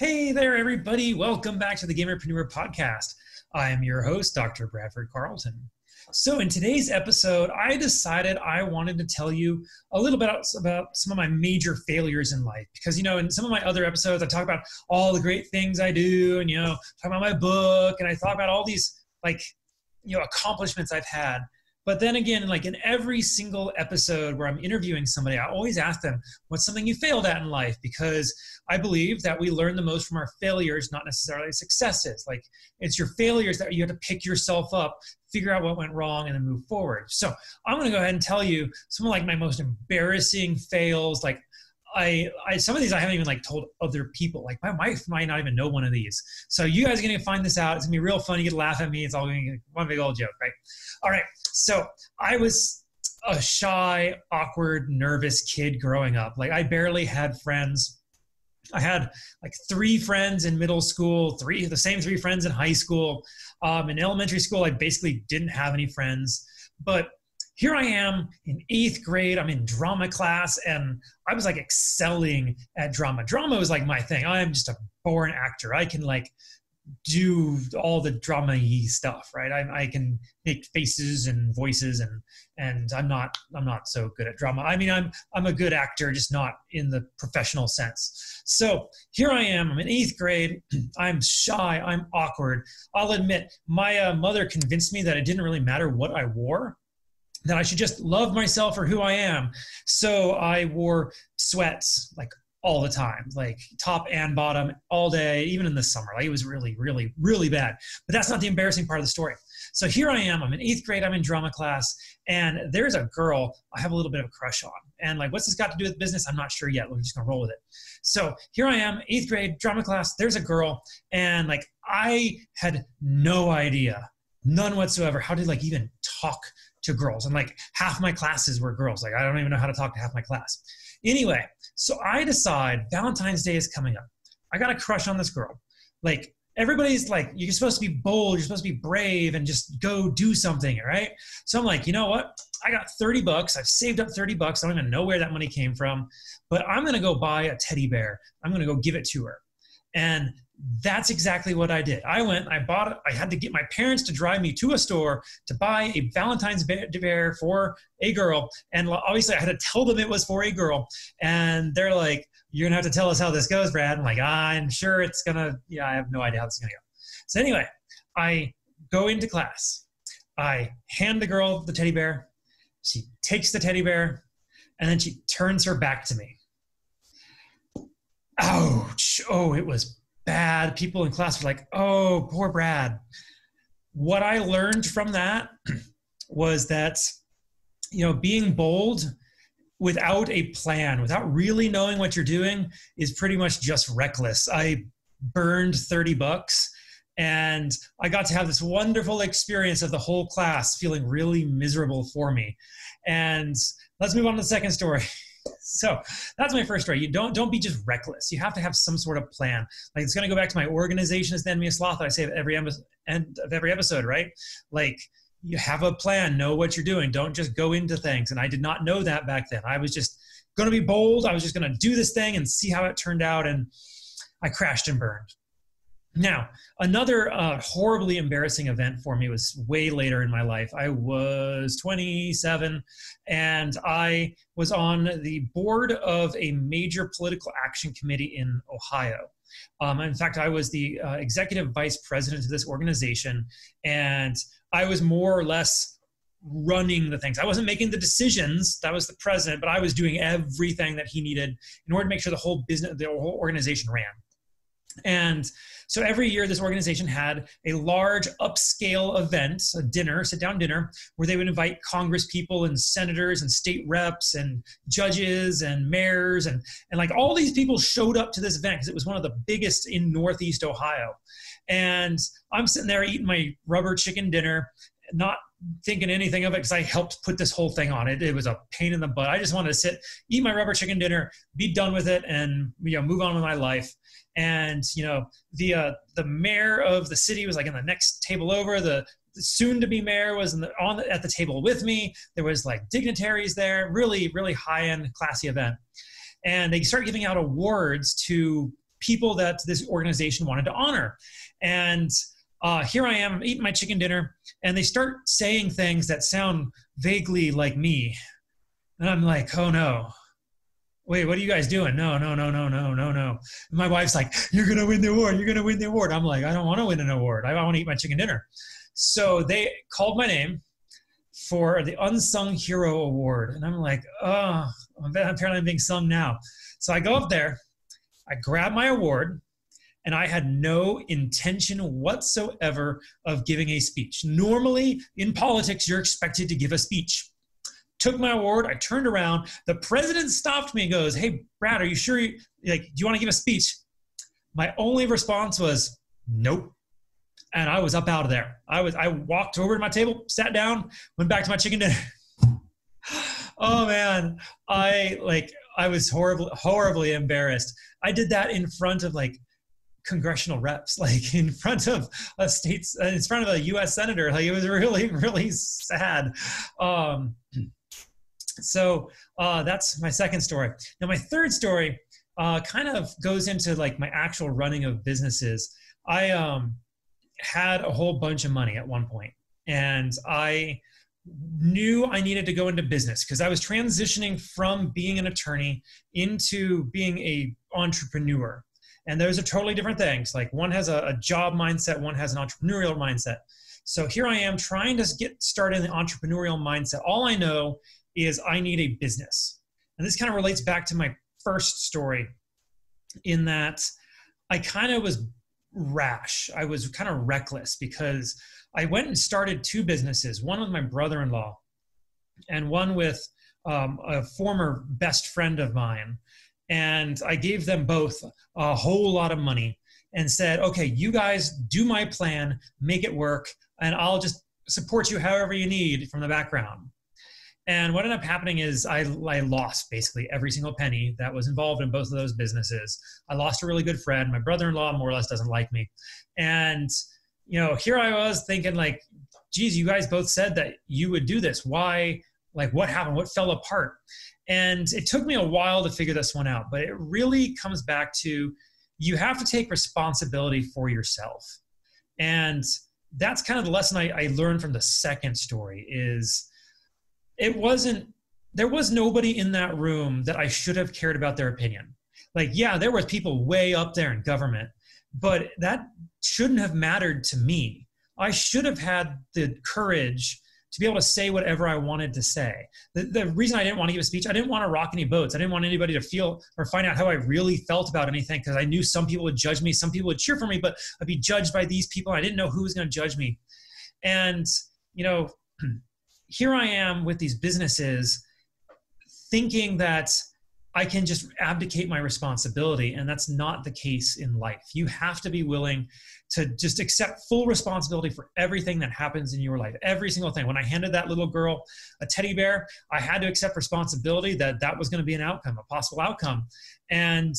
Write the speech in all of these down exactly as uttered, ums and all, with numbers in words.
Hey there, everybody. Welcome back to the Gamerpreneur Podcast. I am your host, Doctor Bradford Carlton. So in today's episode, I decided I wanted to tell you a little bit about some of my major failures in life. Because, you know, in some of my other episodes, I talk about all the great things I do and, you know, talk about my book. And I talk about all these, like, you know, accomplishments I've had. But then again, like in every single episode where I'm interviewing somebody, I always ask them, what's something you failed at in life? Because I believe that we learn the most from our failures, not necessarily successes. Like it's your failures that you have to pick yourself up, figure out what went wrong, and then move forward. So I'm going to go ahead and tell you some of like my most embarrassing fails. Like I, I, some of these I haven't even like told other people. Like my wife might not even know one of these. So you guys are going to find this out. It's going to be real fun. You get to laugh at me. It's all going to be one big old joke, right? All right. So I was a shy, awkward, nervous kid growing up. Like I barely had friends. I had like three friends in middle school, three, the same three friends in high school. Um, in elementary school, I basically didn't have any friends. But here I am in eighth grade, I'm in drama class, and I was like excelling at drama. Drama was like my thing. I'm just a born actor. I can like do all the drama-y stuff, right? I, I can make faces and voices, and and I'm not I'm not so good at drama. I mean, I'm I'm a good actor, just not in the professional sense. So here I am. I'm in eighth grade. I'm shy. I'm awkward. I'll admit, my uh, mother convinced me that it didn't really matter what I wore, that I should just love myself for who I am. So I wore sweats, like, all the time, like top and bottom all day, even in the summer. Like it was really, really, really bad. But that's not the embarrassing part of the story. So here I am, I'm in eighth grade, I'm in drama class, and there's a girl I have a little bit of a crush on. And like, what's this got to do with business? I'm not sure yet. We're just gonna roll with it. So here I am, eighth grade, drama class, there's a girl. And like, I had no idea, none whatsoever, how to like even talk to girls. And like half my classes were girls. Like I don't even know how to talk to half my class. Anyway, so I decide Valentine's Day is coming up. I got a crush on this girl. Like everybody's like, you're supposed to be bold. You're supposed to be brave and just go do something, right? So I'm like, you know what? I got thirty bucks. I've saved up thirty bucks. I don't even know where that money came from, but I'm going to go buy a teddy bear. I'm going to go give it to her. And that's exactly what I did. I went, I bought it. I had to get my parents to drive me to a store to buy a Valentine's bear for a girl. And obviously I had to tell them it was for a girl. And they're like, you're going to have to tell us how this goes, Brad. I'm like, I'm sure it's going to, yeah, I have no idea how this is going to go. So anyway, I go into class. I hand the girl the teddy bear. She takes the teddy bear and then she turns her back to me. Ouch. Oh, it was bad. People in class were like, oh, poor Brad. What I learned from that was that, you know, being bold without a plan, without really knowing what you're doing is pretty much just reckless. I burned thirty bucks and I got to have this wonderful experience of the whole class feeling really miserable for me. And let's move on to the second story. So that's my first story. You don't don't be just reckless. You have to have some sort of plan. Like it's going to go back to my organization is the enemy of sloth that I say at every end of every episode, right? Like you have a plan, know what you're doing. Don't just go into things. And I did not know that back then. I was just going to be bold. I was just going to do this thing and see how it turned out. And I crashed and burned. Now, another uh, horribly embarrassing event for me was way later in my life. I was twenty-seven, and I was on the board of a major political action committee in Ohio. Um, in fact, I was the uh, executive vice president of this organization, and I was more or less running the things. I wasn't making the decisions. That was the president, but I was doing everything that he needed in order to make sure the whole business, the whole organization ran. And so every year this organization had a large upscale event, a dinner, sit down dinner, where they would invite Congress people and senators and state reps and judges and mayors. And, and like all these people showed up to this event because it was one of the biggest in Northeast Ohio. And I'm sitting there eating my rubber chicken dinner, not thinking anything of it because I helped put this whole thing on. It, it was a pain in the butt. I just wanted to sit, eat my rubber chicken dinner, be done with it, and you know, move on with my life. And you know, the uh, the mayor of the city was like in the next table over. The, the soon-to-be mayor was in the, on the, at the table with me. There was like dignitaries there. Really, really high-end, classy event. And they started giving out awards to people that this organization wanted to honor. And uh, here I am eating my chicken dinner, and they start saying things that sound vaguely like me. And I'm like, oh no, wait, what are you guys doing? No, no, no, no, no, no, no. And my wife's like, you're going to win the award. You're going to win the award. I'm like, I don't want to win an award. I want to eat my chicken dinner. So they called my name for the Unsung Hero Award. And I'm like, oh, apparently I'm being sung now. So I go up there, I grab my award, and I had no intention whatsoever of giving a speech. Normally in politics, you're expected to give a speech. Took my award, I turned around, the president stopped me and goes, hey, Brad, are you sure, you, like, do you want to give a speech? My only response was, nope. And I was up out of there. I was. I walked over to my table, sat down, went back to my chicken dinner. Oh man, I like I was horribly, horribly embarrassed. I did that in front of like congressional reps, like in front of a state, in front of a U S senator. Like it was really, really sad. Um, so uh, that's my second story. Now my third story uh, kind of goes into like my actual running of businesses. I um. had a whole bunch of money at one point, and I knew I needed to go into business because I was transitioning from being an attorney into being a entrepreneur. And those are totally different things. Like one has a, a job mindset, one has an entrepreneurial mindset. So here I am trying to get started in the entrepreneurial mindset. All I know is I need a business. And this kind of relates back to my first story in that I kind of was rash. I was kind of reckless because I went and started two businesses, one with my brother-in-law and one with um, a former best friend of mine. And I gave them both a whole lot of money and said, okay, you guys do my plan, make it work, and I'll just support you however you need from the background. And what ended up happening is I, I lost basically every single penny that was involved in both of those businesses. I lost a really good friend. My brother-in-law more or less doesn't like me. And, you know, here I was thinking like, geez, you guys both said that you would do this. Why? Like what happened? What fell apart? And it took me a while to figure this one out, but it really comes back to you have to take responsibility for yourself. And that's kind of the lesson I, I learned from the second story is, it wasn't, there was nobody in that room that I should have cared about their opinion. Like, yeah, there was people way up there in government, but that shouldn't have mattered to me. I should have had the courage to be able to say whatever I wanted to say. The, the reason I didn't want to give a speech, I didn't want to rock any boats. I didn't want anybody to feel or find out how I really felt about anything because I knew some people would judge me, some people would cheer for me, but I'd be judged by these people. I didn't know who was going to judge me. And, you know, here I am with these businesses thinking that I can just abdicate my responsibility. And that's not the case in life. You have to be willing to just accept full responsibility for everything that happens in your life, every single thing. When I handed that little girl a teddy bear, I had to accept responsibility that that was going to be an outcome, a possible outcome. And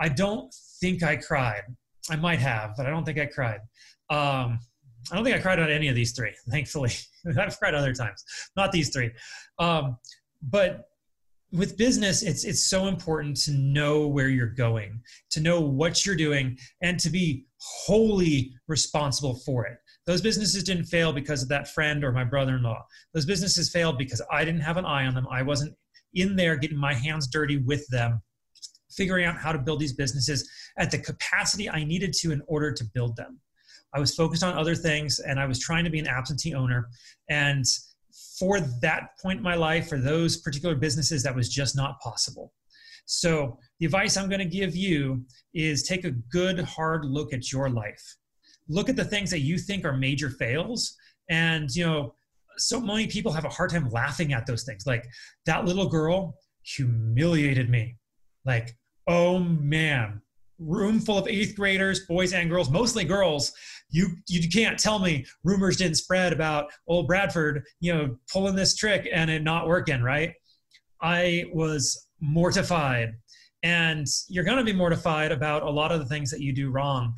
I don't think I cried. I might have, but I don't think I cried. Um, I don't think I cried on any of these three, thankfully. I've cried other times, not these three. Um, but with business, it's it's so important to know where you're going, to know what you're doing, and to be wholly responsible for it. Those businesses didn't fail because of that friend or my brother-in-law. Those businesses failed because I didn't have an eye on them. I wasn't in there getting my hands dirty with them, figuring out how to build these businesses at the capacity I needed to in order to build them. I was focused on other things and I was trying to be an absentee owner. And for that point in my life, for those particular businesses, that was just not possible. So the advice I'm going to give you is take a good hard look at your life. Look at the things that you think are major fails. And, you know, so many people have a hard time laughing at those things. Like that little girl humiliated me. Like, oh man. Room full of eighth graders, boys and girls, mostly girls. You you can't tell me rumors didn't spread about old Bradford, you know, pulling this trick and it not working, right? I was mortified. And you're going to be mortified about a lot of the things that you do wrong.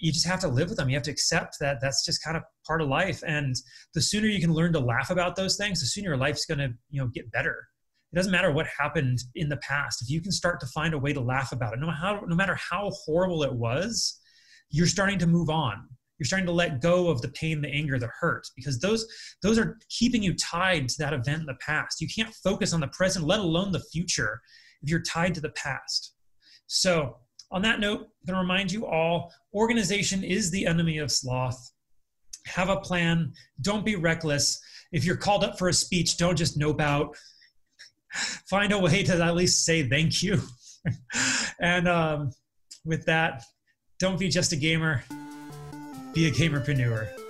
You just have to live with them. You have to accept that that's just kind of part of life. And the sooner you can learn to laugh about those things, the sooner your life's going to, you know, get better. It doesn't matter what happened in the past. If you can start to find a way to laugh about it, no, how, no matter how horrible it was, you're starting to move on. You're starting to let go of the pain, the anger, the hurt, because those, those are keeping you tied to that event in the past. You can't focus on the present, let alone the future, if you're tied to the past. So on that note, I'm going to remind you all, organization is the enemy of sloth. Have a plan. Don't be reckless. If you're called up for a speech, don't just nope out. Find a way to at least say thank you. And um, with that, don't be just a gamer. Be a gamerpreneur.